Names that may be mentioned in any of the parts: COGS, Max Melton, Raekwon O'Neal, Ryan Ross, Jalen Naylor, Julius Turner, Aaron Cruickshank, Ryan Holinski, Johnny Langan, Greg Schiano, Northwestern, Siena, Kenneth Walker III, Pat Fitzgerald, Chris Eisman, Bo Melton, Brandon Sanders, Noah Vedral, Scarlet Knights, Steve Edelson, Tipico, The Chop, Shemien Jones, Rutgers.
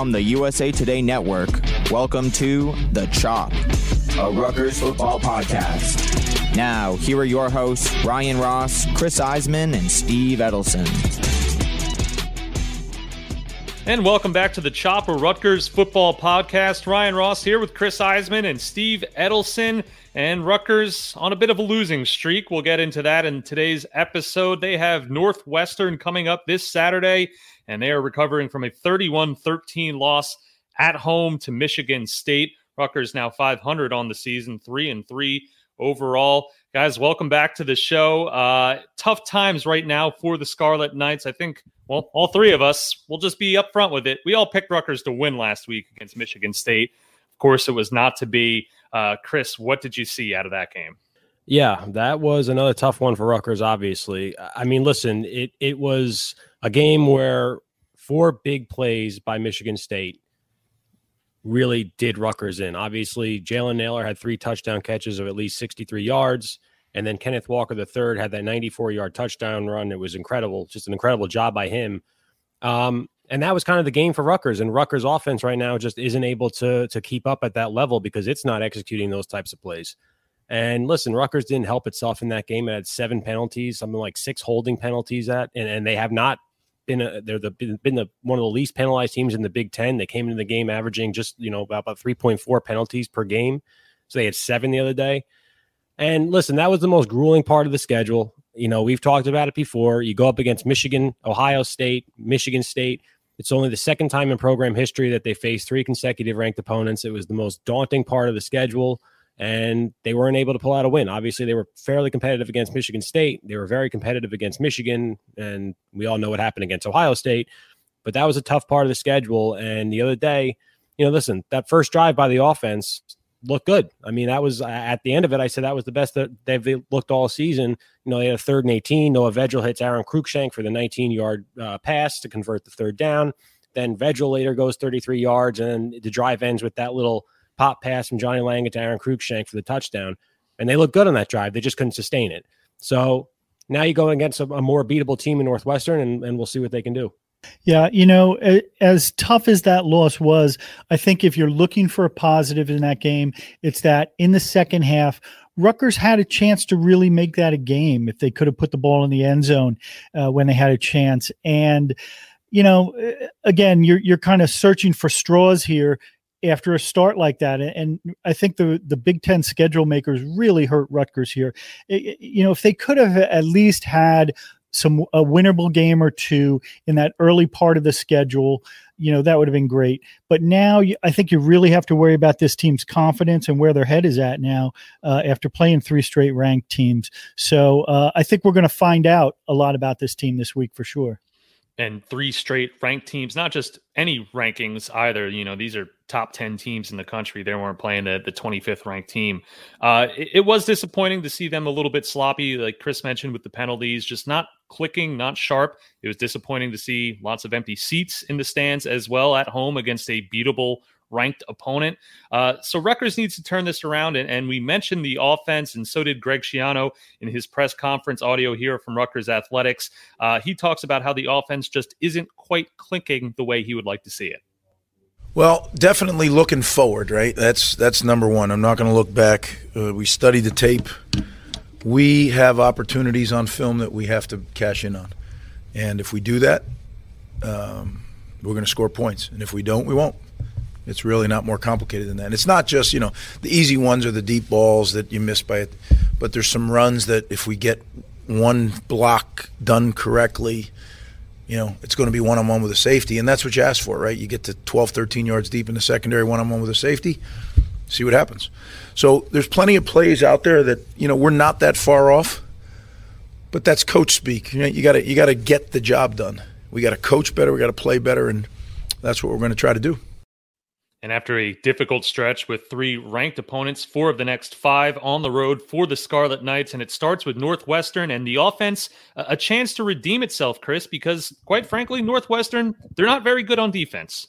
From the USA Today Network, welcome to The Chop, a Rutgers football podcast. Now, here are your hosts, Ryan Ross, Chris Eisman, and Steve Edelson. And welcome back to The Chop, a Rutgers football podcast. Ryan Ross here with Chris Eisman and Steve Edelson. And Rutgers on a bit of a losing streak. We'll get into that in today's episode. They have Northwestern coming up this Saturday, and they are recovering from a 31-13 loss at home to Michigan State. Rutgers now 500 on the season, 3-3 overall. Guys, welcome back to the show. Tough times right now for the Scarlet Knights. I think, well, all three of us will just be up front with it. We all picked Rutgers to win last week against Michigan State. Of course, it was not to be. Chris, what did you see out of that game? Yeah, that was another tough one for Rutgers, obviously. I mean, listen, it was a game where four big plays by Michigan State really did Rutgers in. Obviously, Jalen Naylor had three touchdown catches of at least 63 yards, and then Kenneth Walker III had that 94-yard touchdown run. It was incredible, just an incredible job by him. And that was kind of the game for Rutgers, and Rutgers offense right now just isn't able to keep up at that level because it's not executing those types of plays. And listen, Rutgers didn't help itself in that game. It had seven penalties, something like six holding penalties and they have not been one of the least penalized teams in the Big Ten. They came into the game averaging just about 3.4 penalties per game, so they had seven the other day. And listen, that was the most grueling part of the schedule. We've talked about it before. You go up against Michigan, Ohio State, Michigan State. It's only the second time in program history that they faced three consecutive ranked opponents. It was the most daunting part of the schedule, and they weren't able to pull out a win. Obviously, they were fairly competitive against Michigan State. They were very competitive against Michigan, and we all know what happened against Ohio State. But that was a tough part of the schedule. And the other day, listen, that first drive by the offense looked good. I mean, that was at the end of it. I said that was the best that they've looked all season. They had a 3rd and 18. Noah Vedral hits Aaron Cruickshank for the 19-yard pass to convert the third down. Then Vedral later goes 33 yards, and then the drive ends with that little pop pass from Johnny Langan to Aaron Cruickshank for the touchdown. And they looked good on that drive. They just couldn't sustain it. So now you go against a more beatable team in Northwestern, and we'll see what they can do. Yeah, as tough as that loss was, I think if you're looking for a positive in that game, it's that in the second half, Rutgers had a chance to really make that a game if they could have put the ball in the end zone when they had a chance. And, again, you're kind of searching for straws here after a start like that. And I think the Big Ten schedule makers really hurt Rutgers here. If they could have at least had a winnable game or two in that early part of the schedule, that would have been great. But now I think you really have to worry about this team's confidence and where their head is at now after playing three straight ranked teams. So I think we're going to find out a lot about this team this week for sure. And three straight ranked teams, not just any rankings either. These are top 10 teams in the country. They weren't playing the 25th ranked team. It was disappointing to see them a little bit sloppy, like Chris mentioned, with the penalties, just not clicking, not sharp. It was disappointing to see lots of empty seats in the stands as well at home against a beatable ranked opponent. So Rutgers needs to turn this around. And we mentioned the offense, and so did Greg Schiano in his press conference audio here from Rutgers Athletics. He talks about how the offense just isn't quite clicking the way he would like to see it. Well, definitely looking forward, right? That's number one. I'm not going to look back. We study the tape. We have opportunities on film that we have to cash in on. And if we do that, we're going to score points. And if we don't, we won't. It's really not more complicated than that. And it's not just, the easy ones are the deep balls that you miss by it. But there's some runs that if we get one block done correctly, it's going to be one-on-one with a safety. And that's what you ask for, right? You get to 12, 13 yards deep in the secondary, one-on-one with a safety, see what happens. So there's plenty of plays out there that, we're not that far off. But that's coach speak. You got to get the job done. We got to coach better. We got to play better. And that's what we're going to try to do. And after a difficult stretch with three ranked opponents, four of the next five on the road for the Scarlet Knights, and it starts with Northwestern and the offense, a chance to redeem itself, Chris, because quite frankly, Northwestern, they're not very good on defense.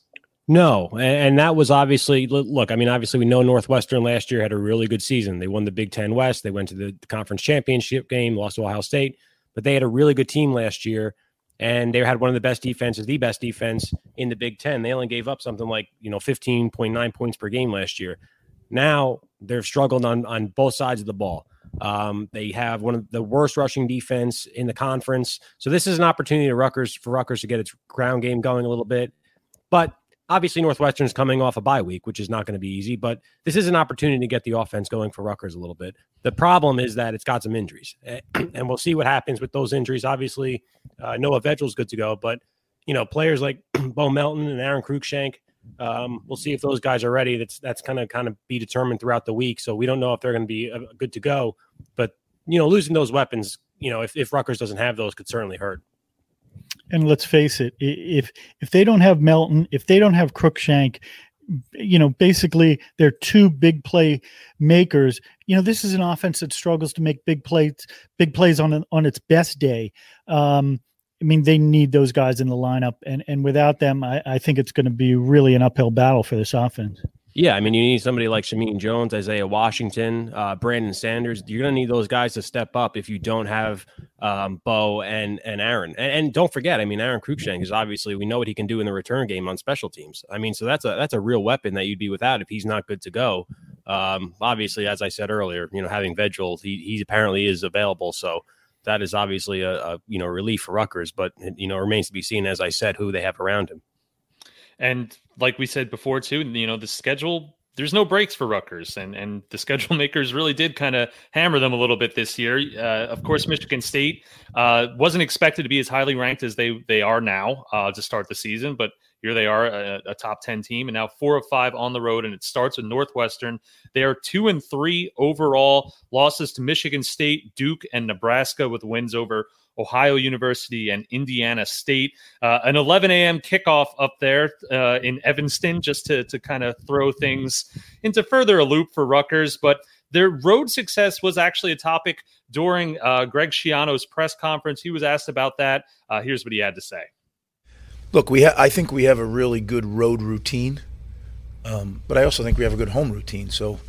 No, and that was obviously, obviously we know Northwestern last year had a really good season. They won the Big Ten West, they went to the conference championship game, lost to Ohio State, but they had a really good team last year. and they had one of the best defenses, the best defense in the Big Ten. They only gave up something like, 15.9 points per game last year. Now they've struggled on both sides of the ball. They have one of the worst rushing defense in the conference. So this is an opportunity for Rutgers to get its ground game going a little bit. But obviously Northwestern is coming off a bye week, which is not going to be easy, but this is an opportunity to get the offense going for Rutgers a little bit. The problem is that it's got some injuries, and we'll see what happens with those injuries. Obviously, Noah Vedral is good to go, but players like Bo Melton and Aaron Cruickshank, we'll see if those guys are ready. That's kind of be determined throughout the week. So we don't know if they're going to be good to go, but losing those weapons, if Rutgers doesn't have those, could certainly hurt. And let's face it, if they don't have Melton, if they don't have Cruickshank, basically they're two big play makers. This is an offense that struggles to make big plays on its best day. They need those guys in the lineup, and without them, I think it's going to be really an uphill battle for this offense. Yeah, you need somebody like Shemien Jones, Isaiah Washington, Brandon Sanders. You're going to need those guys to step up if you don't have Bo and Aaron. And don't forget, Aaron Cruickshank is obviously, we know what he can do in the return game on special teams. So that's a real weapon that you'd be without if he's not good to go. Obviously, as I said earlier, having Vedral, he apparently is available, so that is obviously a relief for Rutgers, but it, remains to be seen, as I said, who they have around him. And like we said before, too, the schedule, there's no breaks for Rutgers, and the schedule makers really did kind of hammer them a little bit this year. Of course, Michigan State wasn't expected to be as highly ranked as they are now to start the season, but here they are, a top 10 team, and now 4 of 5 on the road, and it starts with Northwestern. They are 2-3 overall, losses to Michigan State, Duke, and Nebraska, with wins over Ohio University and Indiana State. An 11 a.m. kickoff up there in Evanston, just to kind of throw things into further a loop for Rutgers, but their road success was actually a topic during Greg Schiano's press conference. He was asked about that. Here's what he had to say. Look, I think we have a really good road routine, but I also think we have a good home routine. So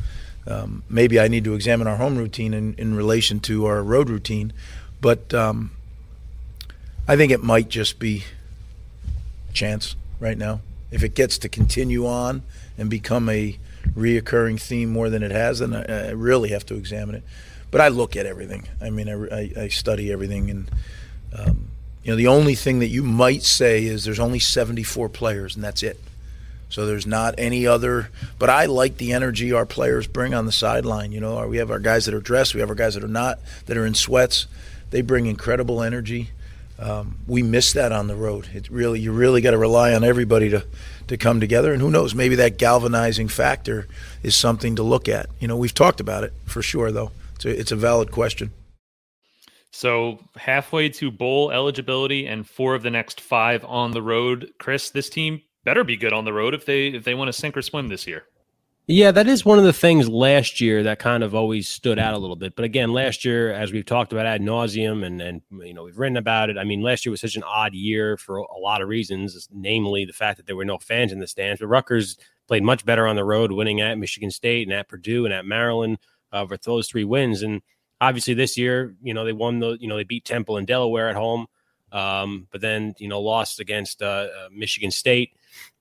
maybe I need to examine our home routine in relation to our road routine. But I think it might just be chance right now. If it gets to continue on and become a reoccurring theme more than it has, then I really have to examine it. But I look at everything. I study everything, and the only thing that you might say is there's only 74 players, and that's it. So there's not any other – but I like the energy our players bring on the sideline. We have our guys that are dressed. We have our guys that are not, that are in sweats. They bring incredible energy. We miss that on the road. You really got to rely on everybody to come together. And who knows, maybe that galvanizing factor is something to look at. We've talked about it for sure, though. It's a valid question. So halfway to bowl eligibility and 4 of the next 5 on the road. Chris, this team better be good on the road if they want to sink or swim this year. Yeah, that is one of the things last year that kind of always stood out a little bit. But again, last year, as we've talked about ad nauseum and we've written about it. Last year was such an odd year for a lot of reasons, namely the fact that there were no fans in the stands. But Rutgers played much better on the road, winning at Michigan State and at Purdue and at Maryland with those 3 wins. And obviously, this year, they won they beat Temple and Delaware at home, but then lost against Michigan State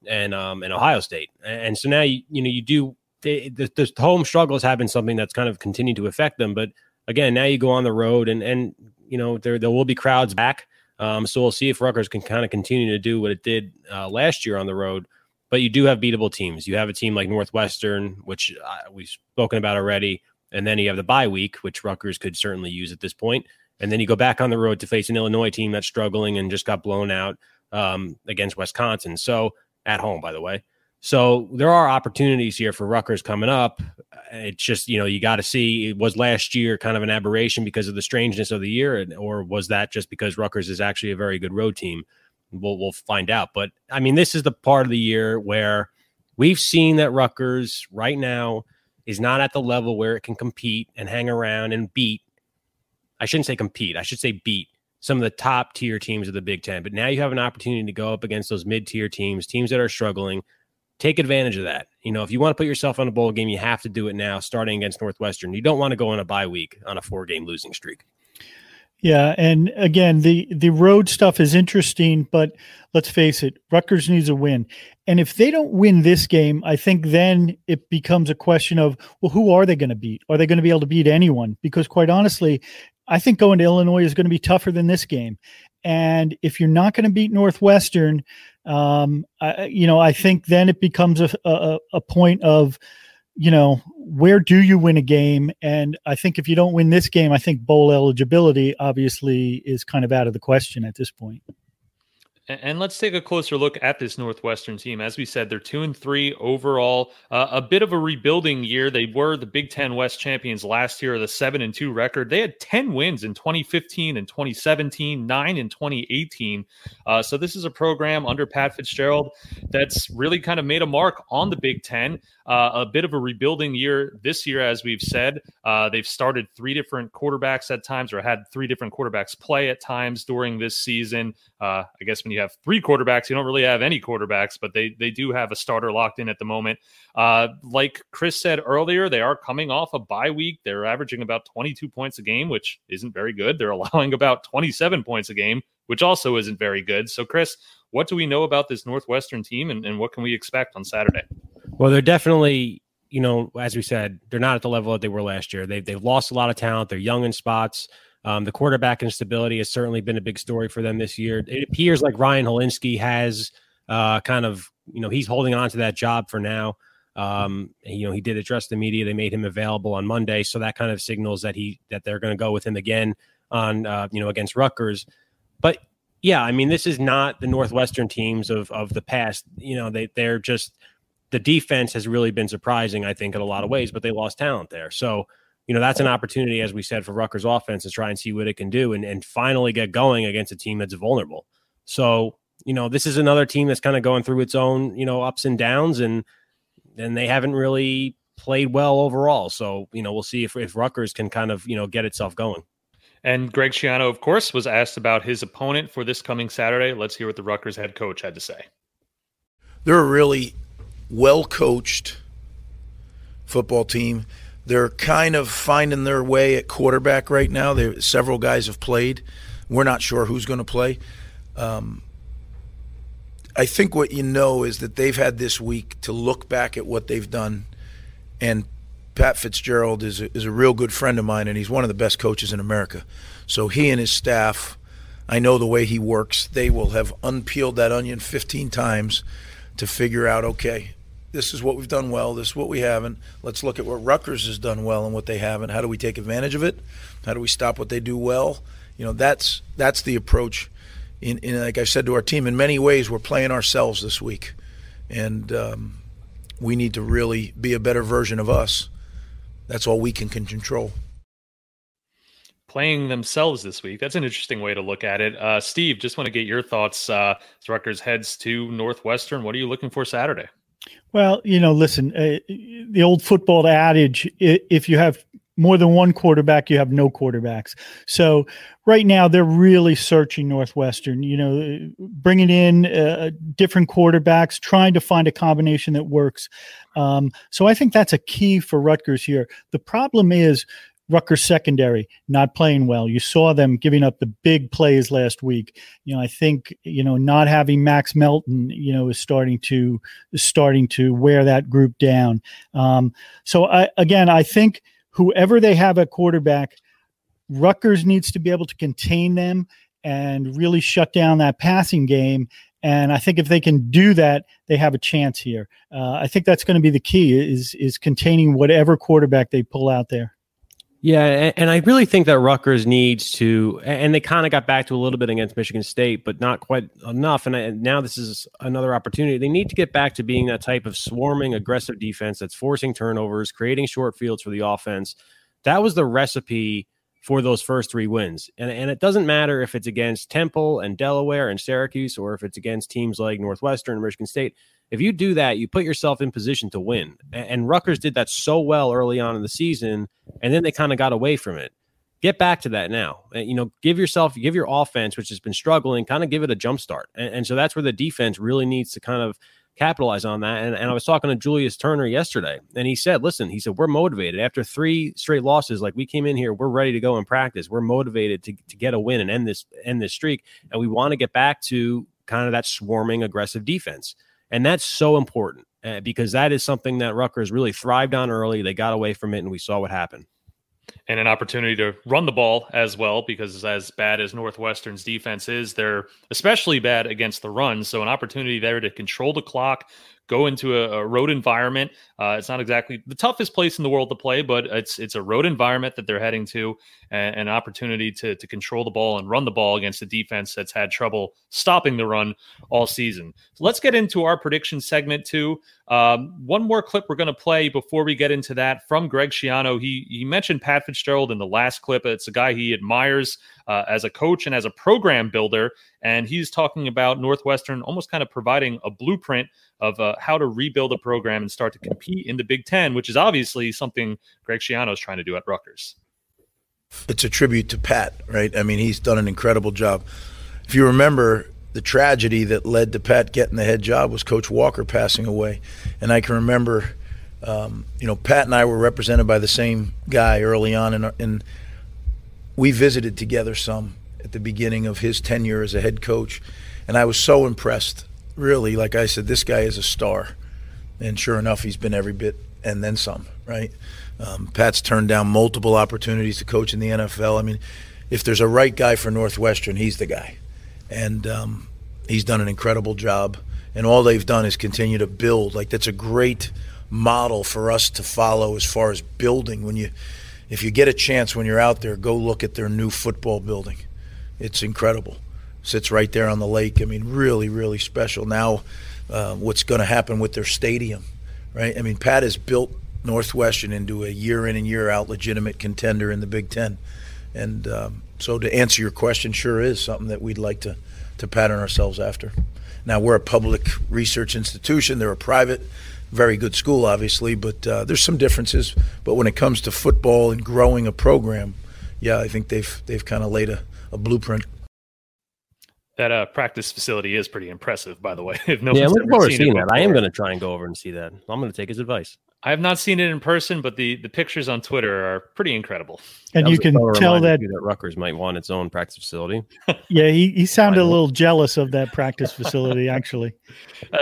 and Ohio State, and so now the home struggles have been something that's kind of continued to affect them. But again, now you go on the road, and there will be crowds back, so we'll see if Rutgers can kind of continue to do what it did last year on the road. But you do have beatable teams. You have a team like Northwestern, which we've spoken about already. And then you have the bye week, which Rutgers could certainly use at this point. And then you go back on the road to face an Illinois team that's struggling and just got blown out against Wisconsin. So at home, by the way. So there are opportunities here for Rutgers coming up. It's just, you got to see, it was last year kind of an aberration because of the strangeness of the year, or was that just because Rutgers is actually a very good road team? We'll find out. But this is the part of the year where we've seen that Rutgers right now is not at the level where it can compete and hang around and beat. I shouldn't say compete. I should say beat some of the top tier teams of the Big Ten. But now you have an opportunity to go up against those mid-tier teams that are struggling. Take advantage of that. If you want to put yourself on a bowl game, you have to do it now, starting against Northwestern. You don't want to go on a bye week on a 4-game losing streak. Yeah, and again, the road stuff is interesting, but let's face it, Rutgers needs a win. And if they don't win this game, I think then it becomes a question of, well, who are they going to beat? Are they going to be able to beat anyone? Because quite honestly, I think going to Illinois is going to be tougher than this game. And if you're not going to beat Northwestern, I think then it becomes a point of, you know, where do you win a game? And I think if you don't win this game, I think bowl eligibility obviously is kind of out of the question at this point. And let's take a closer look at this Northwestern team. As we said, they're 2-3 overall, a bit of a rebuilding year. They were the Big Ten West champions last year with a 7-2 record. They had 10 wins in 2015 and 2017, 9 in 2018. So this is a program under Pat Fitzgerald that's really kind of made a mark on the Big Ten. A bit of a rebuilding year this year, as we've said. They've started three different quarterbacks at times, or had three different quarterbacks play at times during this season. I guess when you have three quarterbacks, you don't really have any quarterbacks, but they do have a starter locked in at the moment. Like Chris said earlier, they are coming off a bye week. They're averaging about 22 points a game, which isn't very good. They're allowing about 27 points a game, which also isn't very good. So, Chris, what do we know about this Northwestern team, and what can we expect on Saturday? Well, they're definitely, you know, as we said, they're not at the level that they were last year. They've lost a lot of talent. They're young in spots. The quarterback instability has certainly been a big story for them this year. It appears like Ryan Holinski has he's holding on to that job for now. He did address the media. They made him available on Monday. So that kind of signals that they're going to go with him again on, against Rutgers. But yeah, I mean, this is not the Northwestern teams of the past. You know, they're just, the defense has really been surprising, I think, in a lot of ways, but they lost talent there. So, you know, that's an opportunity, as we said, for Rutgers offense to try and see what it can do and finally get going against a team that's vulnerable. So, you know, this is another team that's kind of going through its own, you know, ups and downs, and they haven't really played well overall. So, you know, we'll see if Rutgers can kind of, you know, get itself going. And Greg Schiano, of course, was asked about his opponent for this coming Saturday. Let's hear what the Rutgers head coach had to say. They're a really well-coached football team. They're kind of finding their way at quarterback right now. Several guys have played. We're not sure who's going to play. I think what you know is that they've had this week to look back at what they've done, and Pat Fitzgerald is a real good friend of mine, and he's one of the best coaches in America. So he and his staff, I know the way he works, they will have unpeeled that onion 15 times to figure out, okay, this is what we've done well, this is what we haven't. Let's look at what Rutgers has done well and what they haven't. How do we take advantage of it? How do we stop what they do well? You know, that's the approach. In like I said to our team, in many ways we're playing ourselves this week, and we need to really be a better version of us. That's all we can control. Playing themselves this week. That's an interesting way to look at it. Steve, just want to get your thoughts. As Rutgers heads to Northwestern, what are you looking for Saturday? Well, you know, listen, the old football adage, if you have more than one quarterback, you have no quarterbacks. So right now they're really searching Northwestern, you know, bringing in different quarterbacks, trying to find a combination that works. So I think that's a key for Rutgers here. The problem is Rutgers secondary not playing well. You saw them giving up the big plays last week. You know, I think, you know, not having Max Melton, you know, is starting to wear that group down. I think whoever they have at quarterback, Rutgers needs to be able to contain them and really shut down that passing game. And I think if they can do that, they have a chance here. I think that's going to be the key is containing whatever quarterback they pull out there. Yeah, and I really think that Rutgers needs to, and they kind of got back to a little bit against Michigan State, but not quite enough. And now this is another opportunity. They need to get back to being that type of swarming, aggressive defense that's forcing turnovers, creating short fields for the offense. That was the recipe for those first three wins. And it doesn't matter if it's against Temple and Delaware and Syracuse, or if it's against teams like Northwestern and Michigan State. If you do that, you put yourself in position to win. And Rutgers did that so well early on in the season, and then they kind of got away from it. Get back to that now. And, you know, give your offense, which has been struggling, kind of give it a jump start. And so that's where the defense really needs to kind of capitalize on that. And I was talking to Julius Turner yesterday, and he said, listen, he said, we're motivated after three straight losses. Like, we came in here, we're ready to go and practice. We're motivated to get a win and end this streak. And we want to get back to kind of that swarming, aggressive defense. And that's so important because that is something that Rutgers really thrived on early. They got away from it, and we saw what happened. And an opportunity to run the ball as well, because as bad as Northwestern's defense is, they're especially bad against the run. So an opportunity there to control the clock, go into a road environment. It's not exactly the toughest place in the world to play, but it's a road environment that they're heading to, and an opportunity to control the ball and run the ball against a defense that's had trouble stopping the run all season. So let's get into our prediction segment too. One more clip we're going to play before we get into that from Greg Schiano. He mentioned Pat Fitzgerald in the last clip. It's a guy he admires as a coach and as a program builder. And he's talking about Northwestern almost kind of providing a blueprint of how to rebuild a program and start to compete in the Big Ten, which is obviously something Greg Schiano is trying to do at Rutgers. It's a tribute to Pat, right? I mean, he's done an incredible job. If you remember, the tragedy that led to Pat getting the head job was Coach Walker passing away. And I can remember, Pat and I were represented by the same guy early on, and we visited together some at the beginning of his tenure as a head coach, and I was so impressed. Really, like I said, this guy is a star, and sure enough, he's been every bit and then some, right? Pat's turned down multiple opportunities to coach in the NFL. I mean, if there's a right guy for Northwestern, he's the guy, and he's done an incredible job, and all they've done is continue to build. Like, that's a great model for us to follow as far as building. If you get a chance when you're out there, go look at their new football building. It's incredible. Sits right there on the lake. I mean, really, really special. Now, what's going to happen with their stadium, right? I mean, Pat has built Northwestern into a year in and year out legitimate contender in the Big Ten. And so to answer your question, sure is something that we'd like to pattern ourselves after. Now, we're a public research institution. They're a private, very good school, obviously, but there's some differences. But when it comes to football and growing a program, yeah, I think they've kind of laid a blueprint. That practice facility is pretty impressive, by the way. I'm looking forward to seeing that. I am going to try and go over and see that. I'm going to take his advice. I have not seen it in person, but the pictures on Twitter are pretty incredible. And you can tell that Rutgers might want its own practice facility. Yeah, he sounded a little jealous of that practice facility, actually.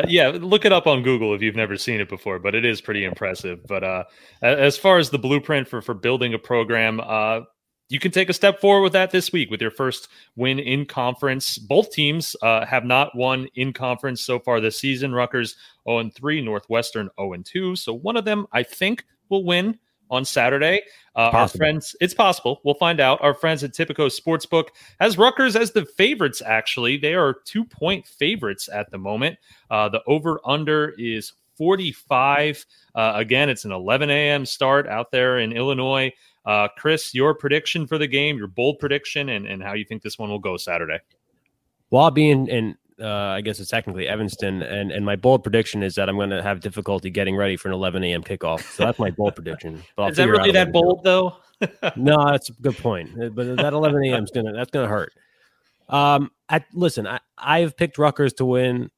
Yeah, look it up on Google if you've never seen it before, but it is pretty impressive. But as far as the blueprint for building a program, you can take a step forward with that this week with your first win in conference. Both teams have not won in conference so far this season. Rutgers 0-3, Northwestern 0-2. So one of them, I think, will win on Saturday. It's possible. We'll find out. Our friends at Tipico Sportsbook has Rutgers as the favorites, actually. They are 2-point favorites at the moment. The over-under is 45. Again, it's an 11 a.m. start out there in Illinois. Chris, your prediction for the game, your bold prediction, and how you think this one will go Saturday. Well, I'll be in I guess it's technically Evanston, and my bold prediction is that I'm going to have difficulty getting ready for an 11 a.m. kickoff. So that's my bold prediction. But is that really that bold, though? No, that's a good point. But that 11 a.m. is going to hurt. I've picked Rutgers to win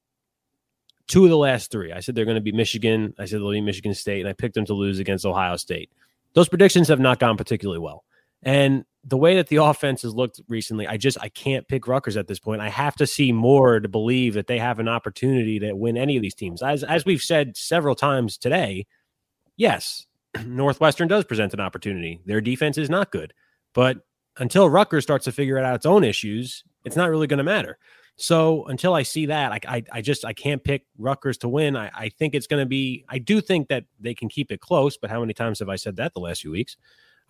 2 of the last 3. I said they're going to be Michigan. I said they'll be Michigan State, and I picked them to lose against Ohio State. Those predictions have not gone particularly well. And the way that the offense has looked recently, I can't pick Rutgers at this point. I have to see more to believe that they have an opportunity to win any of these teams. As we've said several times today, yes, Northwestern does present an opportunity. Their defense is not good. But until Rutgers starts to figure out its own issues, it's not really going to matter. So until I see that, I can't pick Rutgers to win. I think it's going to be, I do think that they can keep it close, but how many times have I said that the last few weeks?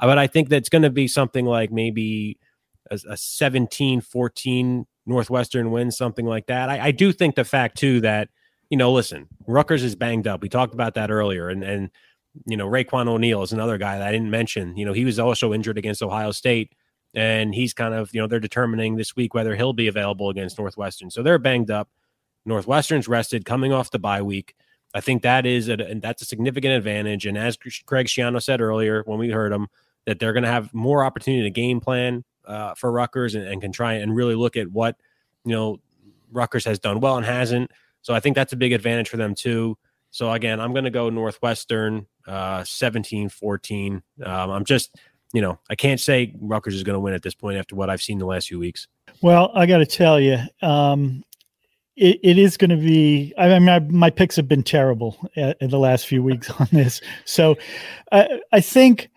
But I think that's going to be something like maybe a 17-14 Northwestern win, something like that. I do think the fact too that, listen, Rutgers is banged up. We talked about that earlier. And Raekwon O'Neal is another guy that I didn't mention. He was also injured against Ohio State. And he's kind of, they're determining this week whether he'll be available against Northwestern. So they're banged up. Northwestern's rested, coming off the bye week. I think that is that's a significant advantage. And as Greg Schiano said earlier when we heard him, that they're going to have more opportunity to game plan for Rutgers and can try and really look at what Rutgers has done well and hasn't. So I think that's a big advantage for them too. So again, I'm going to go Northwestern 17-14. I'm just, I can't say Rutgers is going to win at this point after what I've seen the last few weeks. Well, I got to tell you, it is going to be, my picks have been terrible in the last few weeks on this. So I think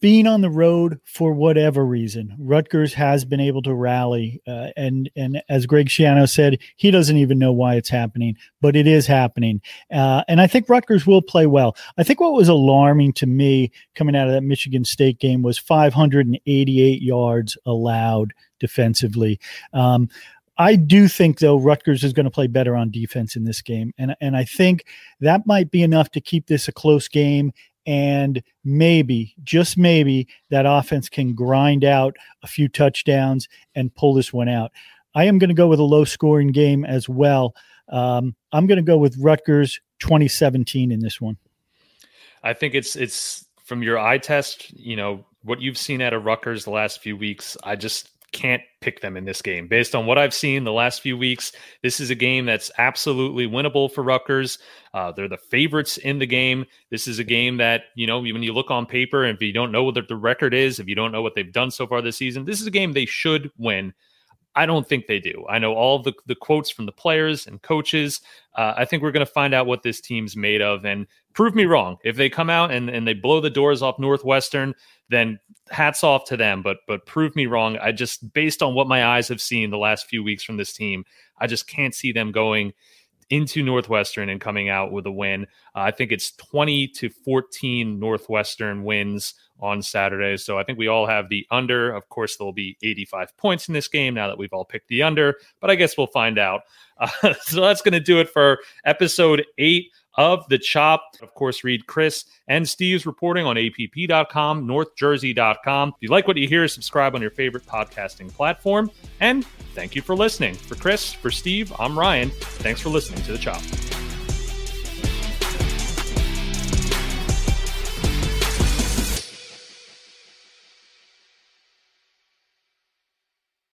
being on the road for whatever reason, Rutgers has been able to rally. And as Greg Schiano said, he doesn't even know why it's happening, but it is happening. And I think Rutgers will play well. I think what was alarming to me coming out of that Michigan State game was 588 yards allowed defensively. I do think, though, Rutgers is going to play better on defense in this game. And I think that might be enough to keep this a close game. And maybe, just maybe, that offense can grind out a few touchdowns and pull this one out. I am going to go with a low-scoring game as well. I'm going to go with Rutgers 20-17 in this one. I think it's from your eye test, what you've seen out of Rutgers the last few weeks, I just can't pick them in this game. Based on what I've seen the last few weeks, this is a game that's absolutely winnable for Rutgers. They're the favorites in the game. This is a game that, when you look on paper, and if you don't know what the record is, if you don't know what they've done so far this season, this is a game they should win. I don't think they do. I know all the quotes from the players and coaches. I think we're going to find out what this team's made of, and prove me wrong. If they come out and they blow the doors off Northwestern, then hats off to them, but prove me wrong. I just, based on what my eyes have seen the last few weeks from this team, I just can't see them going into Northwestern and coming out with a win. I think it's 20-14 Northwestern wins on Saturday. So I think we all have the under. Of course, there'll be 85 points in this game now that we've all picked the under, but I guess we'll find out. So that's going to do it for episode 8 of The Chop. Of course, read Chris and Steve's reporting on app.com, northjersey.com. If you like what you hear, subscribe on your favorite podcasting platform. And thank you for listening. For Chris, for Steve, I'm Ryan. Thanks for listening to The Chop.